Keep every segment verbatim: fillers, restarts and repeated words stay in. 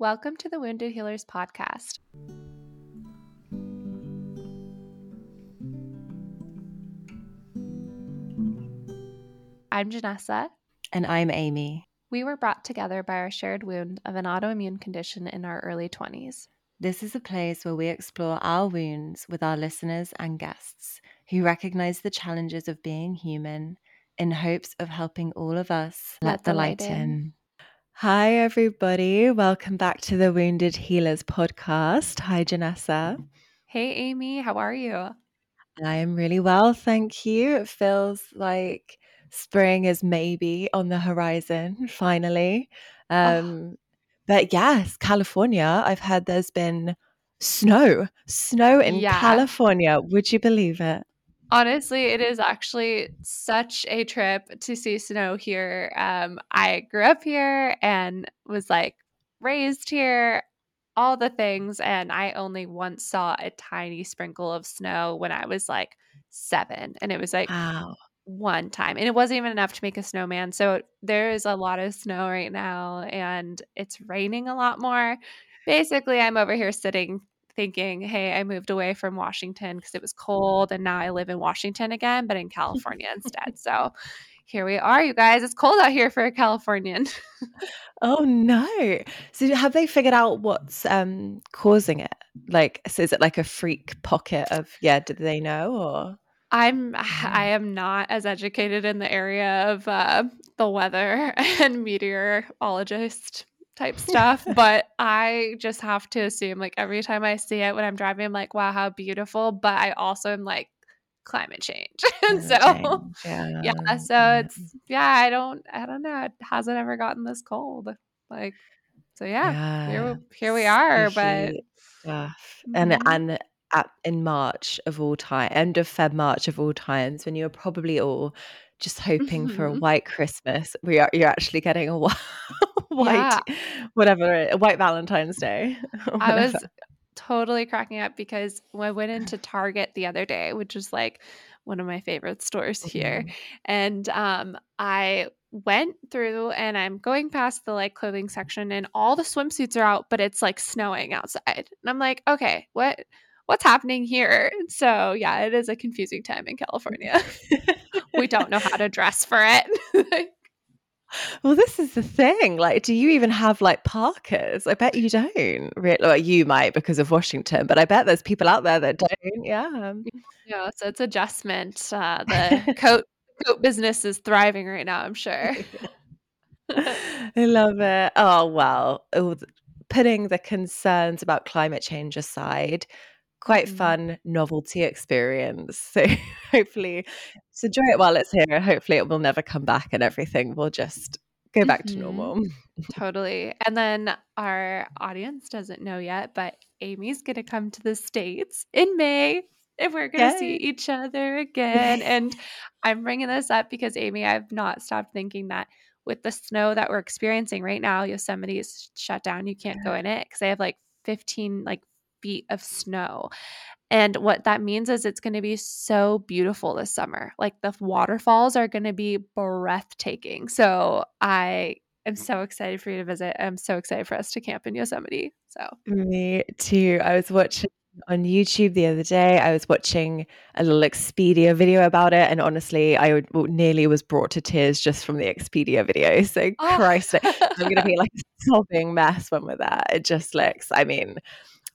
Welcome to the Wounded Healers podcast. I'm Janessa. And I'm Amy. We were brought together by our shared wound of an autoimmune condition in our early twenties. This is a place where we explore our wounds with our listeners and guests who recognize the challenges of being human in hopes of helping all of us let, let the light, light in. in. Hi, everybody. Welcome back to the Wounded Healers podcast. Hi, Janessa. Hey, Amy. How are you? I am really well, thank you. It feels like spring is maybe on the horizon, finally. Um, oh. But yes, California, I've heard there's been snow, snow in yeah. California. Would you believe it? Honestly, it is actually such a trip to see snow here. Um, I grew up here and was like raised here, all the things. And I only once saw a tiny sprinkle of snow when I was like seven. And it was like wow. one time. And it wasn't even enough to make a snowman. So there is a lot of snow right now and it's raining a lot more. Basically, I'm over here sitting thinking, hey, I moved away from Washington because it was cold and now I live in Washington again, but in California instead. So here we are, you guys. It's cold out here for a Californian. Oh, no. So have they figured out what's um, causing it? Like, so is it like a freak pocket of, yeah, do they know or? I'm, I am not as educated in the area of uh, the weather and meteorologist type stuff, but I just have to assume like every time I see it when I'm driving, I'm like, wow, how beautiful. But I also am like climate change. And so, change. Yeah. yeah, so yeah. it's, yeah, I don't, I don't know. It hasn't ever gotten this cold. Like, so yeah, yeah. Here, here we are, Squishy but. Mm-hmm. And, and at, in March of all time, end of Feb, March of all times, when you're probably all just hoping mm-hmm. for a white Christmas, we are, you're actually getting a white. White, yeah. whatever, white Valentine's Day. I was totally cracking up because I went into Target the other day, which is like one of my favorite stores here. And um, I went through and I'm going past the like clothing section and all the swimsuits are out, but it's like snowing outside. And I'm like, okay, what? What's happening here? So yeah, it is a confusing time in California. We don't know how to dress for it. Well, this is the thing. Like, do you even have like parkas? I bet you don't. Really, well, you might because of Washington, but I bet there's people out there that don't. Yeah. Yeah. So it's adjustment. Uh, the coat coat business is thriving right now, I'm sure. I love it. Oh well. Putting the concerns about climate change aside, quite mm-hmm. fun novelty experience. So hopefully. So enjoy it while it's here. Hopefully it will never come back and everything will just go back mm-hmm. to normal. Totally. And then our audience doesn't know yet, but Amy's going to come to the States in May and we're going to okay. see each other again. And I'm bringing this up because, Amy, I've not stopped thinking that with the snow that we're experiencing right now, Yosemite is shut down. You can't go in it because they have like fifteen like feet of snow. And what that means is it's going to be so beautiful this summer. Like the waterfalls are going to be breathtaking. So I am so excited for you to visit. I'm so excited for us to camp in Yosemite. So me too. I was watching on YouTube the other day. I was watching a little Expedia video about it. And honestly, I would, well, nearly was brought to tears just from the Expedia video. So oh. Christ, I'm going to be like a sobbing mess when we're there. It just looks, I mean...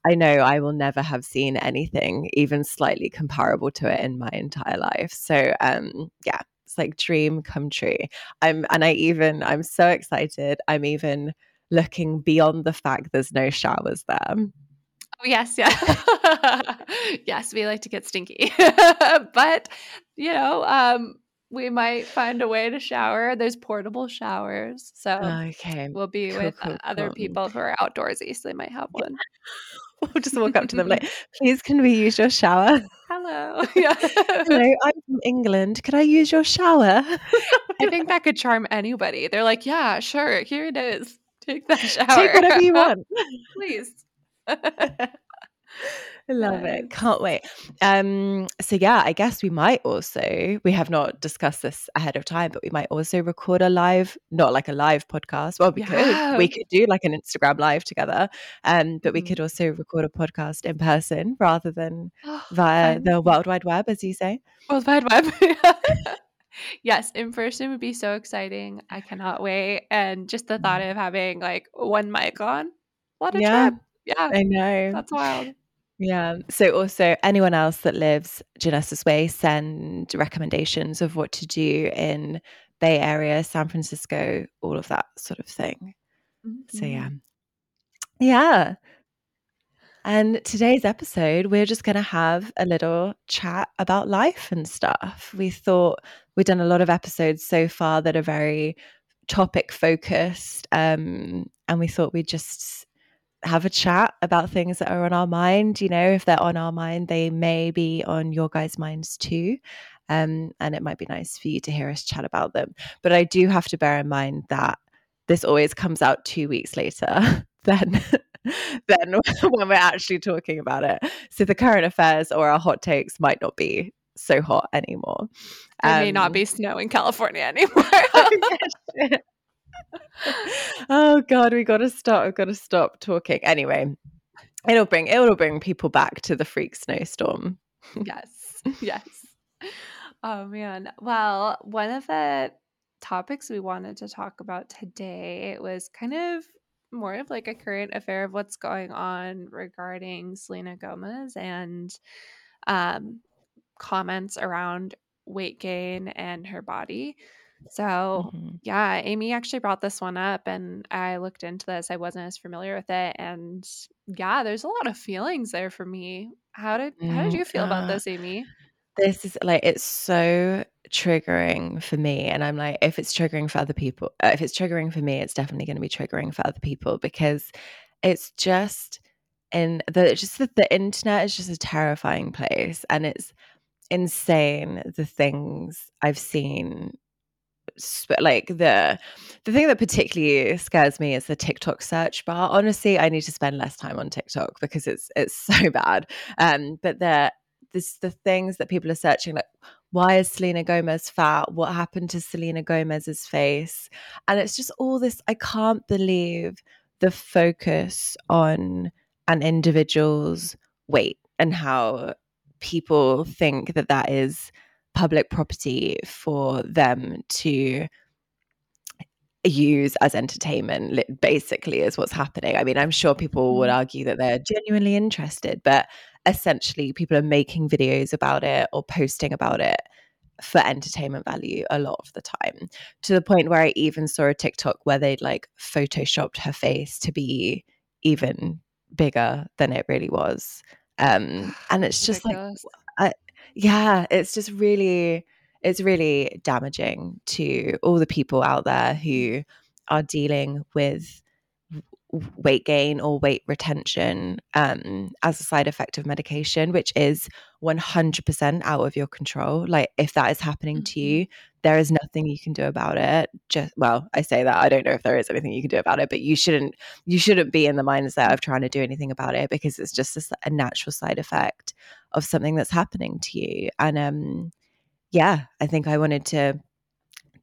I know I will never have seen anything even slightly comparable to it in my entire life. So um, yeah, it's like dream come true. I'm and I even I'm so excited. I'm even looking beyond the fact there's no showers there. Oh yes, yeah, yes. We like to get stinky, but you know. Um, We might find a way to shower. There's portable showers. So okay. we'll be cool, with cool, other cool. people who are outdoorsy, so they might have one. We'll just walk up to them like, please, can we use your shower? Hello. Yeah. Hello, I'm from England. Could I use your shower? I think that could charm anybody. They're like, yeah, sure. Here it is. Take that shower. Take whatever you want. Please. I love it. Can't wait. Um, so yeah, I guess we might also, we have not discussed this ahead of time, but we might also record a live, not like a live podcast. Well, we yeah. could, we could do like an Instagram live together. Um, but we mm. could also record a podcast in person rather than oh, via fun. the World Wide Web, as you say. World Wide Web. Yes, in person would be so exciting. I cannot wait. And just the thought of having like one mic on, what a yeah. trip. Yeah, I know. That's wild. Yeah. So also anyone else that lives Janessa's way, send recommendations of what to do in Bay Area, San Francisco, all of that sort of thing. Mm-hmm. So yeah. Yeah. And today's episode, we're just going to have a little chat about life and stuff. We thought we've done a lot of episodes so far that are very topic focused. Um, and we thought we'd just have a chat about things that are on our mind. You know, if they're on our mind, they may be on your guys' minds too. Um, and it might be nice for you to hear us chat about them. But I do have to bear in mind that this always comes out two weeks later than, than when we're actually talking about it. So the current affairs or our hot takes might not be so hot anymore. It um, may not be snow in California anymore. Oh God, we gotta stop. We've got to stop talking. Anyway, it'll bring it'll bring people back to the freak snowstorm. Yes, yes. Oh man. Well, one of the topics we wanted to talk about today, it was kind of more of like a current affair of what's going on regarding Selena Gomez and um, comments around weight gain and her body. So mm-hmm. yeah, Amy actually brought this one up and I looked into this. I wasn't as familiar with it. And yeah, there's a lot of feelings there for me. How did how did you feel yeah. about this, Amy? This is like, it's so triggering for me. And I'm like, if it's triggering for other people, if it's triggering for me, it's definitely going to be triggering for other people, because it's just in the, just the, the internet is just a terrifying place. And it's insane, the things I've seen. Like the the thing that particularly scares me is the TikTok search bar. Honestly, I need to spend less time on TikTok because it's it's so bad. Um, but there, this the things that people are searching, like, why is Selena Gomez fat? What happened to Selena Gomez's face? And it's just all this. I can't believe the focus on an individual's weight and how people think that that is public property for them to use as entertainment, basically, is what's happening. I mean, I'm sure people would argue that they're genuinely interested, but essentially people are making videos about it or posting about it for entertainment value a lot of the time, to the point where I even saw a TikTok where they'd like photoshopped her face to be even bigger than it really was. Um, and it's just like, I, yeah, it's just really, it's really damaging to all the people out there who are dealing with weight gain or weight retention um, as a side effect of medication, which is one hundred percent out of your control. Like, if that is happening mm-hmm. to you, there is nothing you can do about it. Just, well, I say that, I don't know if there is anything you can do about it, but you shouldn't, you shouldn't be in the mindset of trying to do anything about it, because it's just a, a natural side effect of something that's happening to you. And um, yeah, I think I wanted to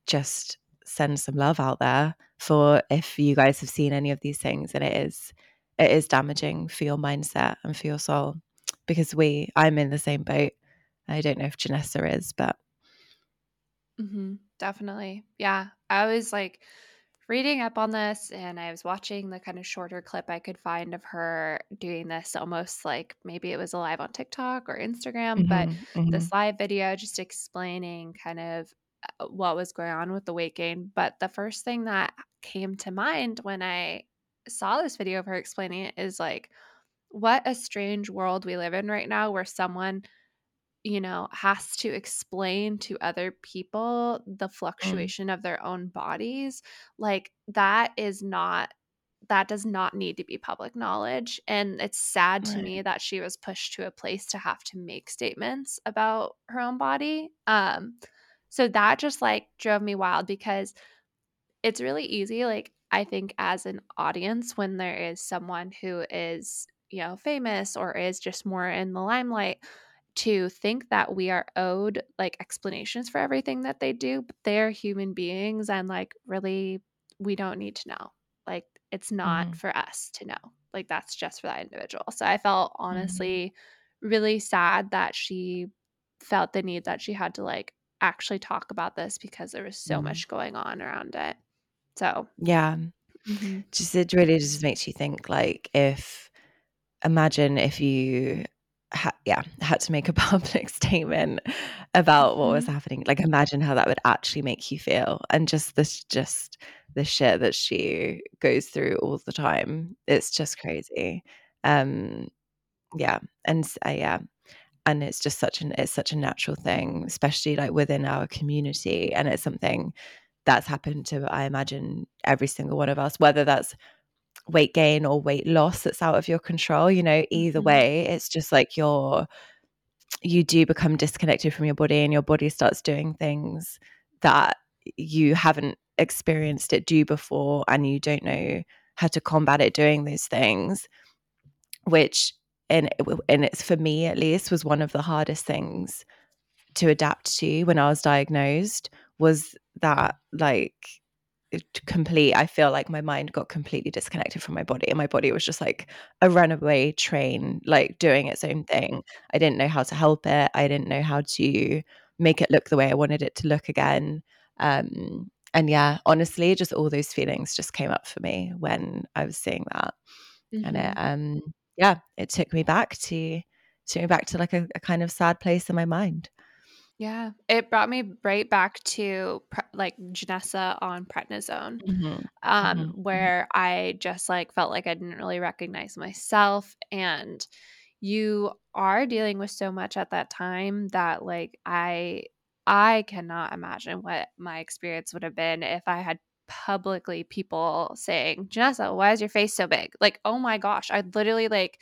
just send some love out there for if you guys have seen any of these things, and it is it is damaging for your mindset and for your soul, because we I'm in the same boat. I don't know if Janessa is, but mm-hmm, definitely. Yeah, I was like reading up on this, and I was watching the kind of shorter clip I could find of her doing this, almost like maybe it was live on TikTok or Instagram, mm-hmm, but mm-hmm. this live video just explaining kind of what was going on with the weight gain. But the first thing that came to mind when I saw this video of her explaining it is like, what a strange world we live in right now, where someone, you know, has to explain to other people the fluctuation mm. of their own bodies. Like, that is not, that does not need to be public knowledge. And it's sad right. to me that she was pushed to a place to have to make statements about her own body. Um, So that just like drove me wild, because it's really easy. Like, I think as an audience, when there is someone who is you know, famous or is just more in the limelight, to think that we are owed like explanations for everything that they do, but they're human beings. And like, really, we don't need to know. Like, it's not mm-hmm. for us to know. Like, that's just for that individual. So I felt honestly mm-hmm. really sad that she felt the need that she had to like actually talk about this, because there was so mm-hmm. much going on around it. So yeah, mm-hmm. just it really just makes you think, like, if imagine if you ha- yeah had to make a public statement about what mm-hmm. was happening, like imagine how that would actually make you feel. And just this just the shit that she goes through all the time, it's just crazy. um yeah and uh, yeah And it's just such an it's such a natural thing, especially like within our community. And it's something that's happened to, I imagine, every single one of us, whether that's weight gain or weight loss that's out of your control. You know, either way, it's just like you're you do become disconnected from your body, and your body starts doing things that you haven't experienced it do before, and you don't know how to combat it doing those things, which And, and it's, for me at least, was one of the hardest things to adapt to when I was diagnosed, was that like complete, I feel like my mind got completely disconnected from my body, and my body was just like a runaway train, like doing its own thing. I didn't know how to help it. I didn't know how to make it look the way I wanted it to look again. Um, and yeah, honestly, just all those feelings just came up for me when I was seeing that. Mm-hmm. And it, um, yeah, it took me back to took me back to like a, a kind of sad place in my mind. Yeah, it brought me right back to pre- like Janessa on prednisone, mm-hmm. Um, mm-hmm. where I just like felt like I didn't really recognize myself. And you are dealing with so much at that time that like I I cannot imagine what my experience would have been if I had publicly people saying, Janessa, why is your face so big? Like, oh my gosh, I literally like,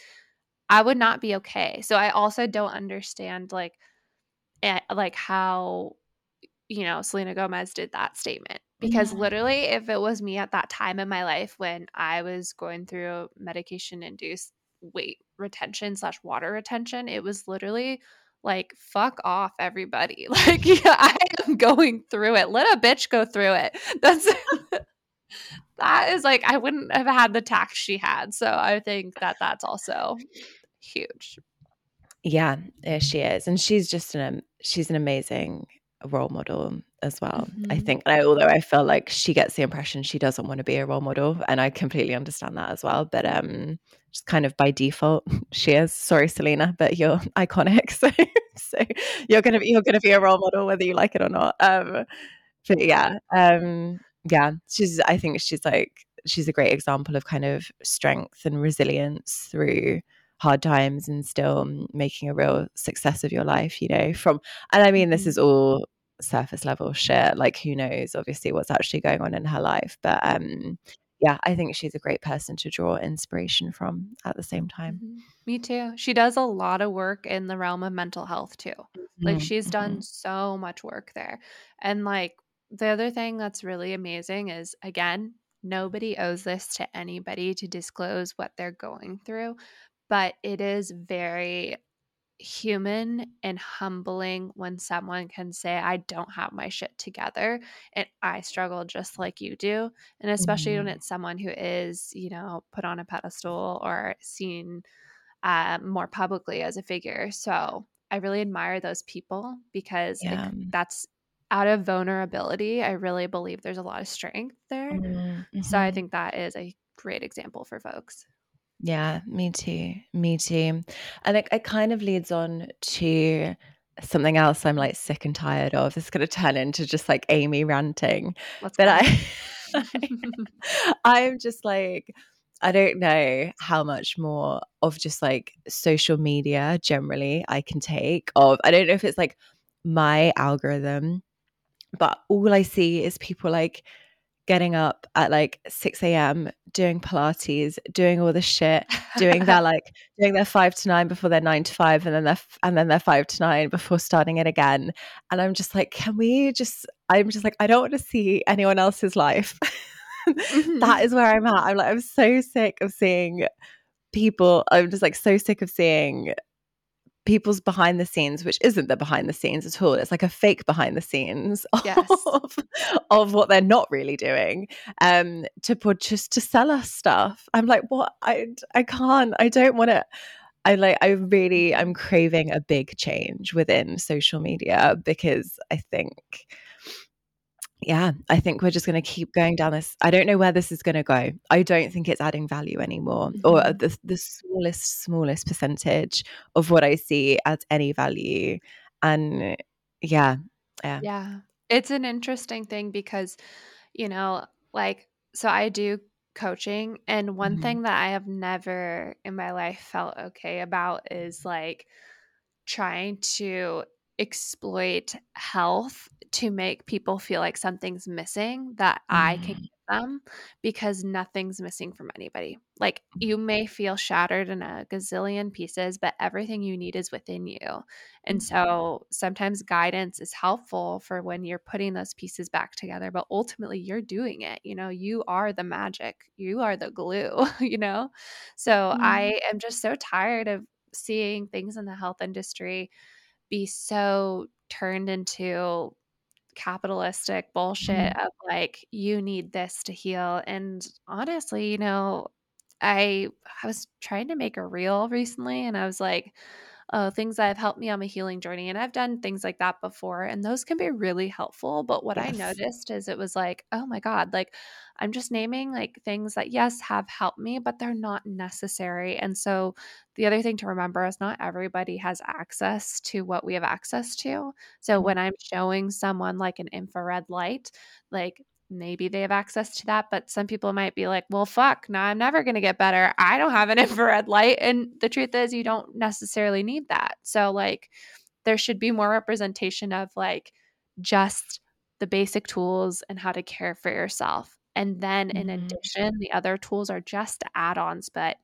I would not be okay. So I also don't understand like, eh, like how, you know, Selena Gomez did that statement, because yeah. literally if it was me at that time in my life when I was going through medication induced weight retention slash water retention, it was literally like, fuck off, everybody. Like, yeah, I am going through it. Let a bitch go through it. That's that is like, I wouldn't have had the tact she had. So I think that that's also huge. Yeah, yeah, she is, and she's just an um, she's an amazing role model as well. Mm-hmm. I think, and I, although I feel like she gets the impression she doesn't want to be a role model, and I completely understand that as well. But um, just kind of by default, she is. Sorry, Selena, but you're iconic, so so you're gonna be, you're gonna be a role model whether you like it or not. Um, but yeah, um, yeah, she's. I think she's like she's a great example of kind of strength and resilience through hard times, and still making a real success of your life, you know. From, and I mean, this is all surface level shit. Like, who knows, obviously, what's actually going on in her life. But um, yeah, I think she's a great person to draw inspiration from at the same time. Me too. She does a lot of work in the realm of mental health too. Mm-hmm. Like, she's done mm-hmm. so much work there. And like, the other thing that's really amazing is, again, nobody owes this to anybody to disclose what they're going through. But it is very human and humbling when someone can say, I don't have my shit together and I struggle just like you do. And especially mm-hmm. when it's someone who is, you know, put on a pedestal or seen uh, more publicly as a figure. So I really admire those people, because yeah. like, that's out of vulnerability. I really believe there's a lot of strength there. Mm-hmm. So I think that is a great example for folks. Yeah, me too. Me too. And it, it kind of leads on to something else I'm like sick and tired of. This is going to turn into just like Amy ranting. Let's but I, I'm just like, I don't know how much more of just like social media generally I can take of. I don't know if it's like my algorithm, but all I see is people like getting up at like six a.m. doing Pilates, doing all this shit, doing their like doing their five to nine before their nine to five, and then their and then their five to nine before starting it again. And I'm just like, can we just? I'm just like, I don't want to see anyone else's life. Mm-hmm. That is where I'm at. I'm like, I'm so sick of seeing people, I'm just like so sick of seeing people's behind the scenes, which isn't the behind the scenes at all. It's like a fake behind the scenes yes. of, of what they're not really doing, um, to put, just to sell us stuff. I'm like, what? I, I can't, I don't want to, I like, I really, I'm craving a big change within social media, because I think, yeah, I think we're just going to keep going down this. I don't know where this is going to go. I don't think it's adding value anymore, mm-hmm. or the, the smallest, smallest percentage of what I see adds any value. And yeah, yeah. Yeah. It's an interesting thing because, you know, like, so I do coaching, and one mm-hmm. thing that I have never in my life felt okay about is like trying to exploit health to make people feel like something's missing that mm. I can give them, because nothing's missing from anybody. Like, you may feel shattered in a gazillion pieces, but everything you need is within you. And so sometimes guidance is helpful for when you're putting those pieces back together, but ultimately you're doing it. You know, you are the magic, you are the glue, you know? So mm. I am just so tired of seeing things in the health industry be so turned into capitalistic bullshit mm-hmm. of like, you need this to heal. And honestly, you know, I I was trying to make a reel recently, and I was like, oh, things that have helped me on my healing journey. And I've done things like that before, and those can be really helpful. But what yes. I noticed is it was like, oh my God, like I'm just naming like things that yes, have helped me, but they're not necessary. And so the other thing to remember is not everybody has access to what we have access to. So when I'm showing someone like an infrared light, like maybe they have access to that, but some people might be like, well, fuck, no, I'm never going to get better. I don't have an infrared light. And the truth is you don't necessarily need that. So like there should be more representation of like just the basic tools and how to care for yourself. And then in mm-hmm. addition, the other tools are just add-ons, but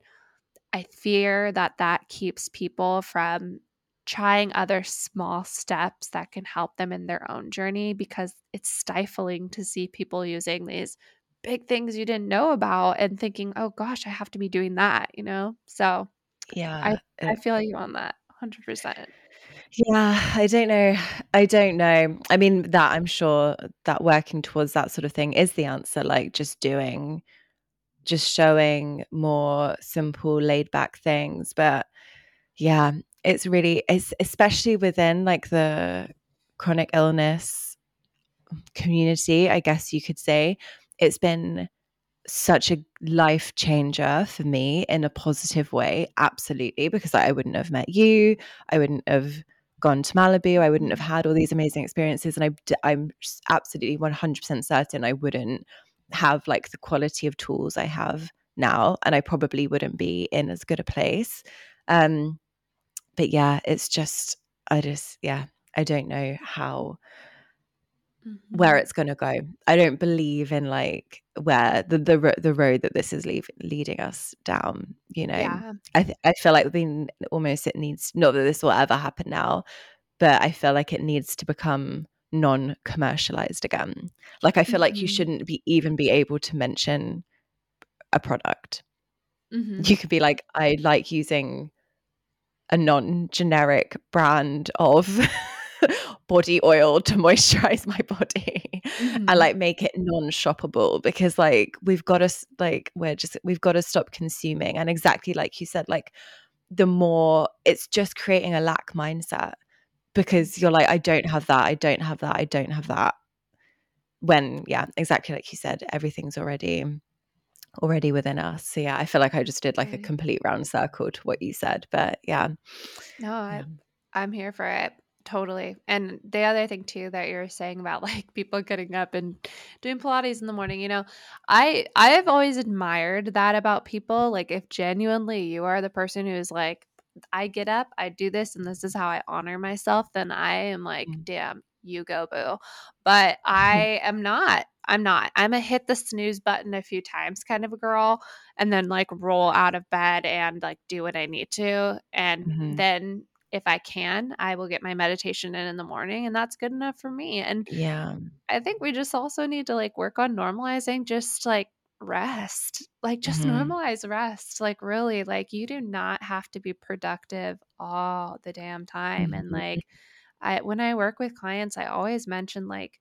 I fear that that keeps people from trying other small steps that can help them in their own journey, because it's stifling to see people using these big things you didn't know about and thinking, oh gosh, I have to be doing that, you know? So yeah, I, I feel you on that one hundred percent. Yeah, I don't know. I don't know. I mean, that I'm sure that working towards that sort of thing is the answer, like just doing, just showing more simple laid back things. But yeah, it's really, it's especially within like the chronic illness community, I guess you could say, it's been such a life changer for me in a positive way. Absolutely. Because I wouldn't have met you. I wouldn't have gone to Malibu. I wouldn't have had all these amazing experiences. And I, I'm absolutely one hundred percent certain I wouldn't have like the quality of tools I have now. And I probably wouldn't be in as good a place. Um, But yeah, it's just, I just, yeah, I don't know how, mm-hmm. where it's going to go. I don't believe in like where the the, the road that this is leave, leading us down, you know. Yeah. I th- I feel like we almost, it needs, not that this will ever happen now, but I feel like it needs to become non-commercialized again. Like I feel mm-hmm. like you shouldn't be even be able to mention a product. Mm-hmm. You could be like, I like using a non-generic brand of body oil to moisturize my body mm-hmm. and like make it non-shoppable, because like we've got to like we're just we've got to stop consuming. And exactly like you said, like the more, it's just creating a lack mindset, because you're like, I don't have that, I don't have that, I don't have that, when yeah, exactly like you said, everything's already already within us. So yeah, I feel like I just did like a complete round circle to what you said, but yeah. No, I, yeah. I'm here for it. Totally. And the other thing too, that you were saying about like people getting up and doing Pilates in the morning, you know, I, I have always admired that about people. Like if genuinely you are the person who is like, I get up, I do this, and this is how I honor myself, then I am like, mm-hmm. damn, you go boo. But I am not. I'm not. I'm a hit the snooze button a few times kind of a girl, and then like roll out of bed and like do what I need to. And mm-hmm. then if I can, I will get my meditation in in the morning, and that's good enough for me. And yeah, I think we just also need to like work on normalizing just like rest, like just mm-hmm. normalize rest. Like really, like you do not have to be productive all the damn time. Mm-hmm. And like, I, when I work with clients, I always mention like,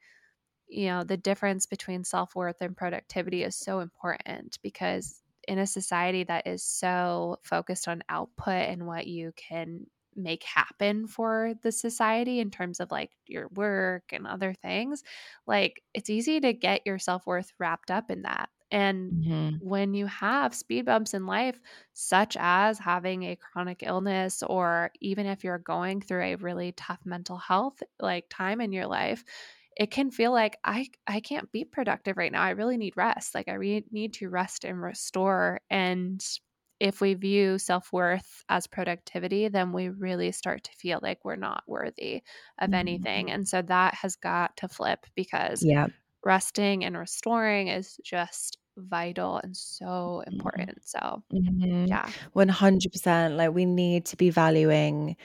you know, the difference between self-worth and productivity is so important, because in a society that is so focused on output and what you can make happen for the society in terms of like your work and other things, like it's easy to get your self-worth wrapped up in that. And mm-hmm. when you have speed bumps in life, such as having a chronic illness, or even if you're going through a really tough mental health like time in your life, it can feel like I, I can't be productive right now. I really need rest. Like I re- need to rest and restore. And if we view self-worth as productivity, then we really start to feel like we're not worthy of mm-hmm. anything. And so that has got to flip, because yeah. resting and restoring is just vital and so important. So mm-hmm. yeah, one hundred percent. Like we need to be valuing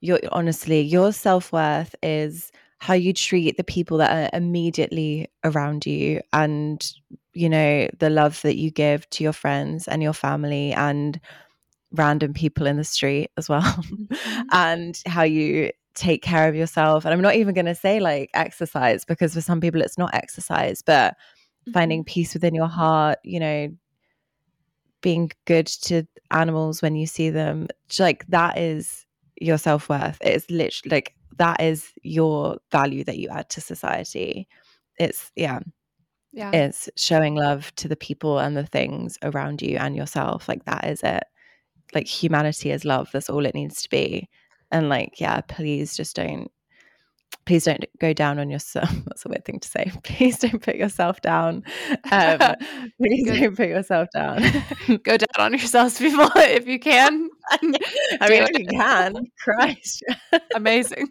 your, honestly, your self-worth is how you treat the people that are immediately around you, and, you know, the love that you give to your friends and your family and random people in the street as well, mm-hmm. and how you take care of yourself. And I'm not even going to say like exercise, because for some people it's not exercise, but mm-hmm. finding peace within your heart, you know, being good to animals when you see them, like that is your self-worth. It is literally like, that is your value that you add to society. It's yeah. Yeah. It's showing love to the people and the things around you and yourself. Like that is it. Like humanity is love. That's all it needs to be. And like, yeah, please just don't, please don't go down on yourself. That's a weird thing to say. Please don't put yourself down. Um, please go, don't put yourself down. Go down on yourselves, people, if you can. I mean, if you can. Christ. Amazing.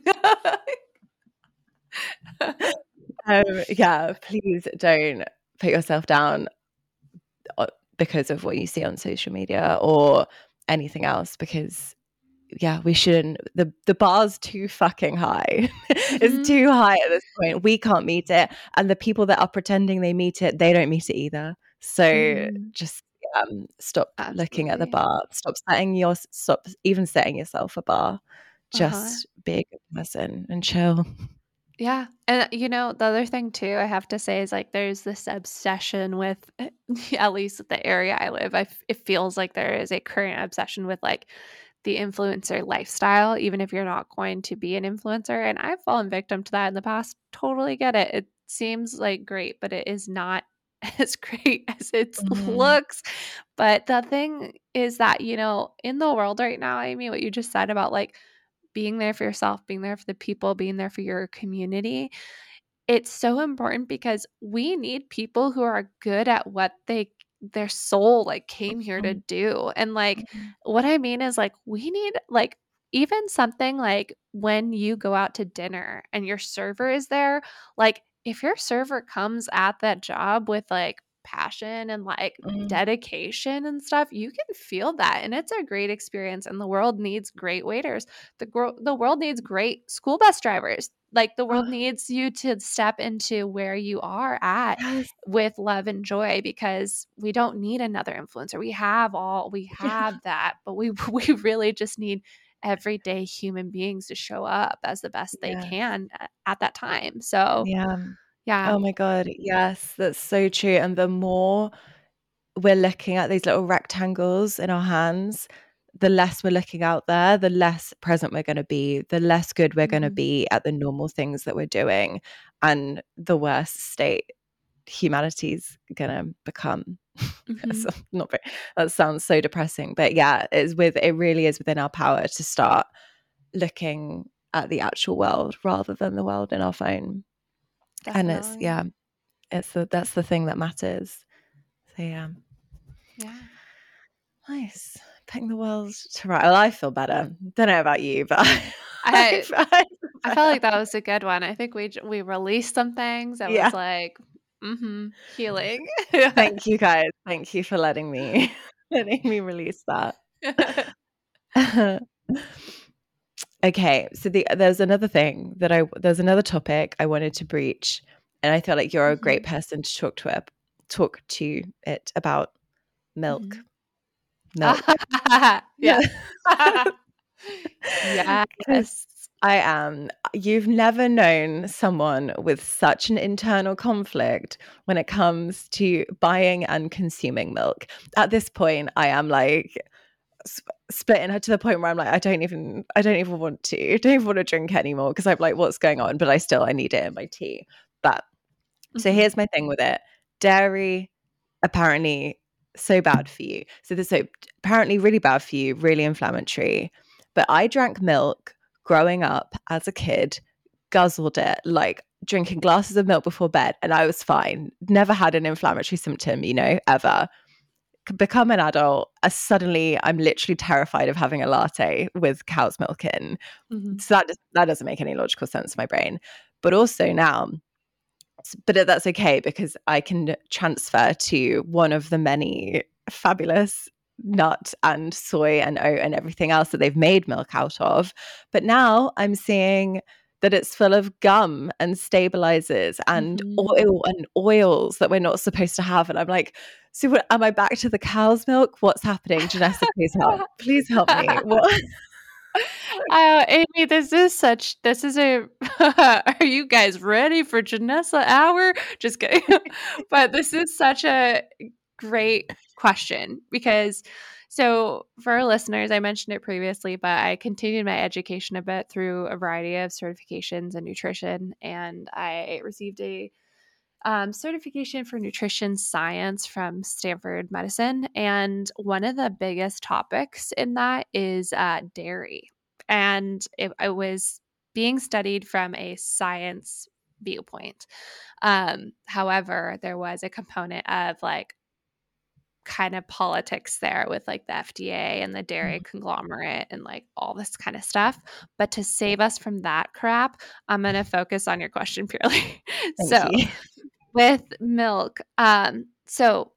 um, yeah, please don't put yourself down because of what you see on social media or anything else, because yeah, we shouldn't, the, the bar's too fucking high. It's mm-hmm. too high at this point. We can't meet it. And the people that are pretending they meet it, they don't meet it either. So mm. just um, stop Absolutely. Looking at the bar. Stop setting your, stop even setting yourself a bar. Just uh-huh. be a good person and chill. Yeah. And, you know, the other thing too, I have to say is like, there's this obsession with, at least the area I live, I, it feels like there is a current obsession with like, the influencer lifestyle, even if you're not going to be an influencer. And I've fallen victim to that in the past. Totally get it. It seems like great, but it is not as great as it mm-hmm. looks. But the thing is that, you know, in the world right now, Amy, what you just said about like being there for yourself, being there for the people, being there for your community, it's so important, because we need people who are good at what they their soul like came here to do. And like, what I mean is like, we need like, even something like when you go out to dinner and your server is there, like if your server comes at that job with like passion and like mm. dedication and stuff, you can feel that. And it's a great experience. And the world needs great waiters. The, gro- the world needs great school bus drivers. Like the world needs you to step into where you are at yes. with love and joy, because we don't need another influencer. We have all, we have yeah. that, but we we really just need everyday human beings to show up as the best yeah. they can at, at that time. So yeah. yeah. Oh my God. Yes. That's so true. And the more we're looking at these little rectangles in our hands, the less we're looking out there, the less present we're going to be, the less good we're mm-hmm. going to be at the normal things that we're doing, and the worse state humanity's going to become. Mm-hmm. Not very, that sounds so depressing, but yeah, it's with, it really is within our power to start looking at the actual world rather than the world in our phone. Definitely. And it's, yeah, it's the, that's the thing that matters. So yeah. Yeah. Nice. Putting the world to right. Well, I feel better. Don't know about you, but I, I, I, I felt like that was a good one. I think we we released some things. That yeah. was like, mm-hmm, healing. Thank you guys. Thank you for letting me letting me release that. Okay, so the, there's another thing that I there's another topic I wanted to breach, and I feel like you're a great person to talk to it, talk to it about milk. Mm-hmm. Milk. Yeah. Yes. I am. You've never known someone with such an internal conflict when it comes to buying and consuming milk. At this point, I am like sp- splitting her to the point where I'm like, I don't even, I don't even want to, I don't even want to drink anymore because I'm like, what's going on? But I still, I need it in my tea. But mm-hmm. So here's my thing with it. Dairy, apparently so bad for you. So this is apparently really bad for you, really inflammatory. But I drank milk growing up as a kid, guzzled it, like drinking glasses of milk before bed, and I was fine. Never had an inflammatory symptom, you know, ever. Become an adult, uh, suddenly I'm literally terrified of having a latte with cow's milk in. Mm-hmm. So that, that doesn't make any logical sense to my brain. But also now, but that's okay because I can transfer to one of the many fabulous nut and soy and oat and everything else that they've made milk out of. But now I'm seeing that it's full of gum and stabilizers and mm-hmm. oil and oils that we're not supposed to have. And I'm like, so what, am I back to the cow's milk? What's happening? Janessa, please help. Please help me. What? Uh, Amy, this is such, this is a, are you guys ready for Janessa hour? Just kidding. But this is such a great question because, so for our listeners, I mentioned it previously, but I continued my education a bit through a variety of certifications in nutrition. And I received a um, certification for nutrition science from Stanford Medicine. And one of the biggest topics in that is uh, dairy. And it, it was being studied from a science viewpoint. Um, however, there was a component of like kind of politics there with like the F D A and the dairy mm-hmm. conglomerate and like all this kind of stuff. But to save us from that crap, I'm going to focus on your question purely. So you. With milk, um, so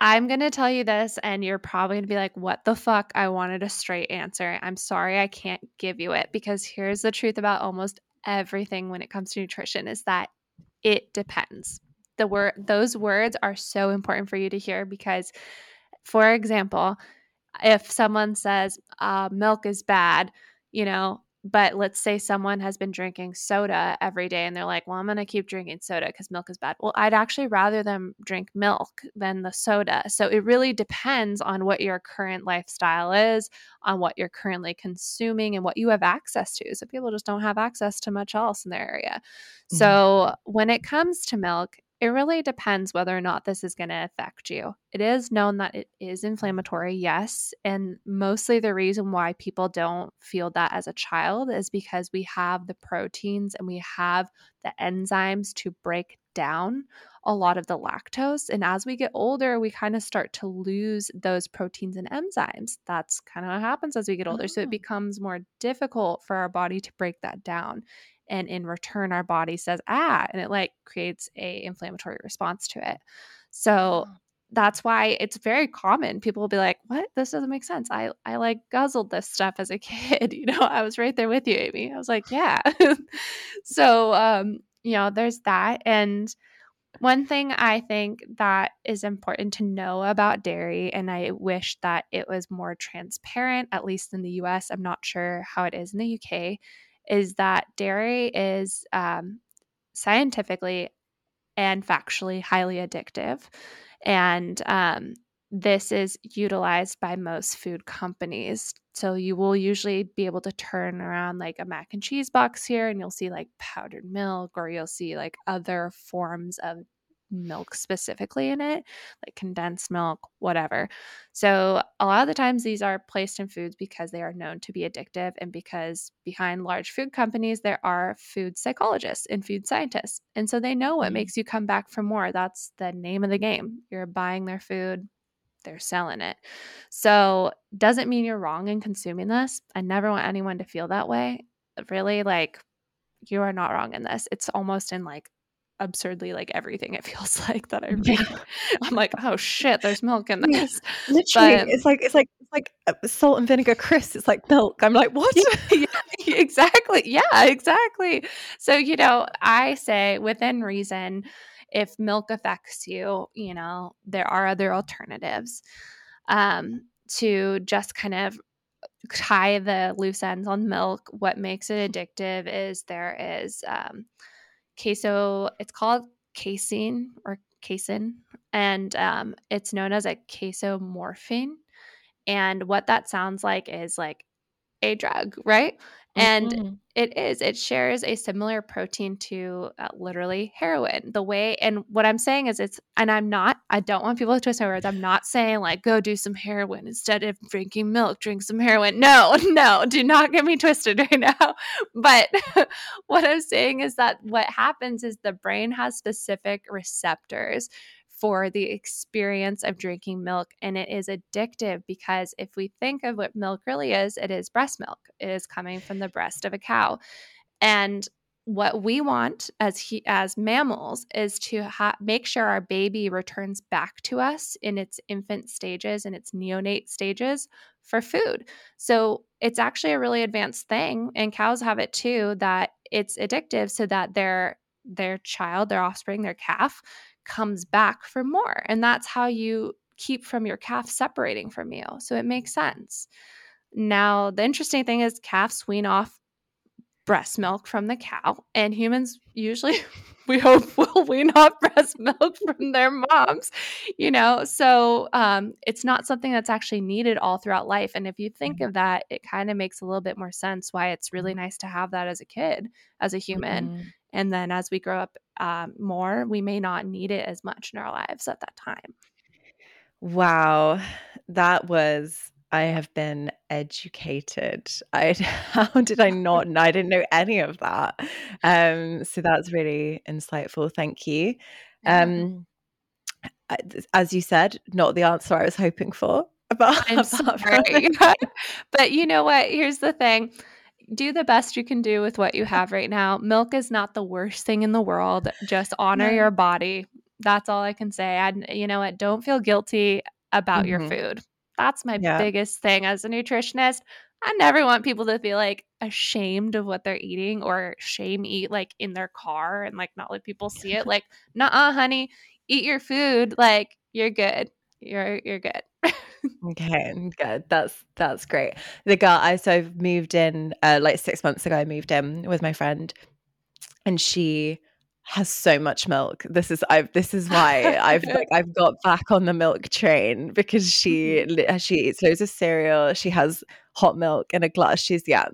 I'm going to tell you this and you're probably going to be like, what the fuck? I wanted a straight answer. I'm sorry I can't give you it because here's the truth about almost everything when it comes to nutrition is that it depends. The word, those words are so important for you to hear because, for example, if someone says uh, milk is bad, you know, but let's say someone has been drinking soda every day and they're like, well, I'm going to keep drinking soda because milk is bad. Well, I'd actually rather them drink milk than the soda. So it really depends on what your current lifestyle is, on what you're currently consuming and what you have access to. So people just don't have access to much else in their area. Mm-hmm. So when it comes to milk, it really depends whether or not this is going to affect you. It is known that it is inflammatory, yes. And mostly the reason why people don't feel that as a child is because we have the proteins and we have the enzymes to break down a lot of the lactose. And as we get older, we kind of start to lose those proteins and enzymes. That's kind of what happens as we get older. Oh. So it becomes more difficult for our body to break that down. And in return, our body says, ah, and it like creates a inflammatory response to it. So that's why it's very common. People will be like, what? This doesn't make sense. I, I like guzzled this stuff as a kid. You know, I was right there with you, Amy. I was like, yeah. So, um, you know, there's that. And one thing I think that is important to know about dairy, and I wish that it was more transparent, at least in the U S. I'm not sure how it is in the U K, is that dairy is um, scientifically and factually highly addictive. And um, this is utilized by most food companies. So you will usually be able to turn around like a mac and cheese box here and you'll see like powdered milk or you'll see like other forms of milk specifically in it, like condensed milk, whatever. So a lot of the times these are placed in foods because they are known to be addictive and because behind large food companies, there are food psychologists and food scientists. And so they know what makes you come back for more. That's the name of the game. You're buying their food. They're selling it. So doesn't mean you're wrong in consuming this. I never want anyone to feel that way. Really, like you are not wrong in this. It's almost in like absurdly like everything it feels like that I read. Yeah. I'm like, oh shit, there's milk in this. Yeah, literally, but it's like it's like it's like salt and vinegar crisps. It's like milk. I'm like, what? Yeah, yeah, exactly. Yeah, exactly. So, you know, I say within reason, if milk affects you, you know, there are other alternatives, um, to just kind of tie the loose ends on milk. What makes it addictive is there is um, queso, it's called casein or casein, and um, it's known as a caseomorphine. And what that sounds like is like a drug, right? And mm-hmm. it is. It shares a similar protein to uh, literally heroin. The way – and what I'm saying is it's – and I'm not – I don't want people to twist my words. I'm not saying like go do some heroin instead of drinking milk. Drink some heroin. No, no. Do not get me twisted right now. But what I'm saying is that what happens is the brain has specific receptors for the experience of drinking milk, and it is addictive because if we think of what milk really is, it is breast milk. It is coming from the breast of a cow, and what we want as he, as mammals is to ha- make sure our baby returns back to us in its infant stages and its neonate stages for food. So it's actually a really advanced thing, and cows have it too. That it's addictive, so that their their child, their offspring, their calf comes back for more. And that's how you keep from your calf separating from you. So it makes sense. Now, the interesting thing is calves wean off breast milk from the cow, and humans usually, we hope, will wean off breast milk from their moms, you know? So um, it's not something that's actually needed all throughout life. And if you think of that, it kind of makes a little bit more sense why it's really nice to have that as a kid, as a human. Mm-hmm. And then as we grow up um, more, we may not need it as much in our lives at that time. Wow. That was, I have been educated. I, how did I not? I didn't know any of that. Um, so that's really insightful. Thank you. Um, as you said, not the answer I was hoping for. But, I'm sorry. But you know what? Here's the thing. Do the best you can do with what you have right now. Milk is not the worst thing in the world. Just honor no. your body. That's all I can say. And you know what? Don't feel guilty about mm-hmm. your food. That's my yeah. biggest thing as a nutritionist. I never want people to feel like ashamed of what they're eating or shame eat like in their car and like not let people see it. Like, nuh-uh, honey, eat your food. Like, you're good. You're you're good. Okay, good. That's that's great. The girl I so I've moved in uh, like six months ago. I moved in with my friend, and she has so much milk. This is I've this is why I've like, I've got back on the milk train, because she she eats loads of cereal. She has hot milk in a glass. She's yeah,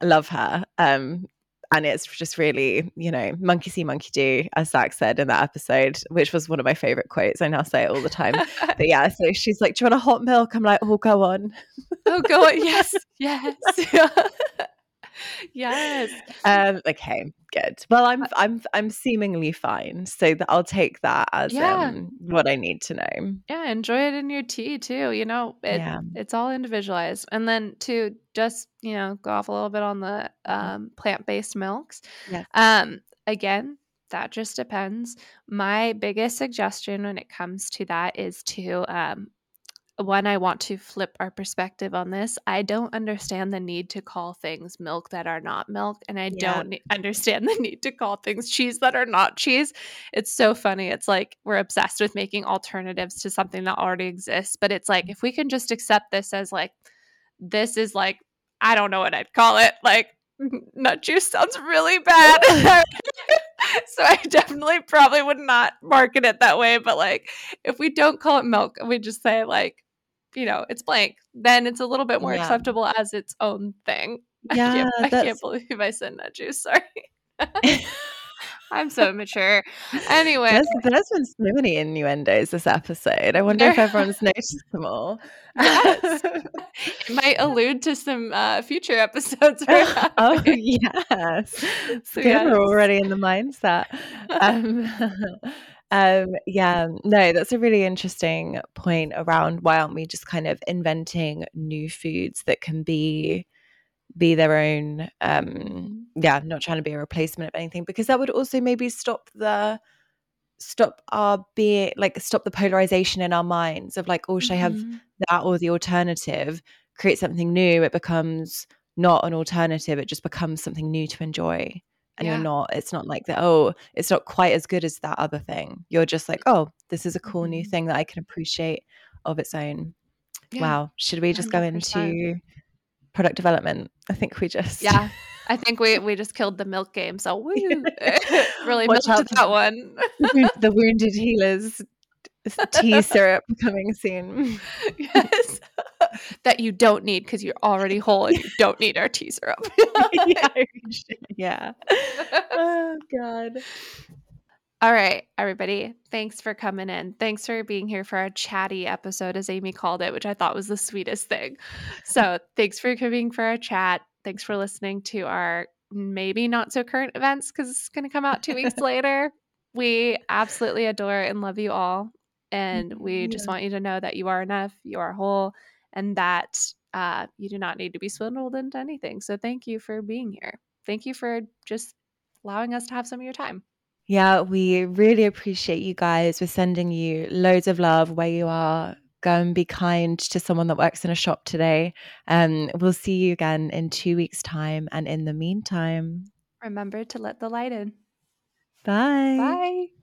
I love her. Um, and it's just really, you know, monkey see, monkey do, as Zach said in that episode, which was one of my favorite quotes. I now say it all the time. But yeah, so she's like, do you want a hot milk? I'm like, oh, go on. Oh, go on. Yes. Yes. Yes. Um, okay, good. Well, I'm, I'm, I'm seemingly fine. So I'll take that as yeah. um, what I need to know. Yeah. Enjoy it in your tea too. You know, it, yeah. it's all individualized. And then to just, you know, go off a little bit on the um, plant-based milks. Yeah. Um, again, that just depends. My biggest suggestion when it comes to that is to, um, one, I want to flip our perspective on this. I don't understand the need to call things milk that are not milk. And I yeah. don't understand the need to call things cheese that are not cheese. It's so funny. It's like we're obsessed with making alternatives to something that already exists. But it's like, if we can just accept this as like, this is like, I don't know what I'd call it. Like, nut juice sounds really bad. So I definitely probably would not market it that way. But like, if we don't call it milk and we just say like, you know, it's blank, then it's a little bit more yeah. acceptable as its own thing. Yeah, I can't, I can't believe I said nut juice. Sorry. I'm so immature. Anyway. There's, there's been so many innuendos this episode. I wonder if everyone's noticed them all. Yes. It might allude to some uh, future episodes. Right? Oh, yes. So, Good. Yes. We're already in the mindset. Um, um, yeah. No, that's a really interesting point around why aren't we just kind of inventing new foods that can be be their own, um yeah not trying to be a replacement of anything, because that would also maybe stop the stop our being like stop the polarization in our minds of like, oh, should mm-hmm. I have that or the alternative? Create something new, it becomes not an alternative, it just becomes something new to enjoy. and yeah. you're not, it's not like that, oh, it's not quite as good as that other thing. You're just like, oh, this is a cool new thing that I can appreciate of its own. Yeah. Wow. Should we just one hundred percent go into product development? I think we just. Yeah. I think we, we just killed the milk game. So we really milked out that one. The Wounded Healers tea syrup coming soon. Yes. That you don't need because you're already whole and you don't need our tea syrup. Yeah. Yeah. Oh, God. All right, everybody. Thanks for coming in. Thanks for being here for our chatty episode, as Amy called it, which I thought was the sweetest thing. So thanks for coming for our chat. Thanks for listening to our maybe not so current events because it's going to come out two weeks later. We absolutely adore and love you all. And we yeah. just want you to know that you are enough, you are whole, and that uh, you do not need to be swindled into anything. So thank you for being here. Thank you for just allowing us to have some of your time. Yeah, we really appreciate you guys. We're sending you loads of love where you are. Go and be kind to someone that works in a shop today. Um, we'll see you again in two weeks' time. And in the meantime, remember to let the light in. Bye. Bye.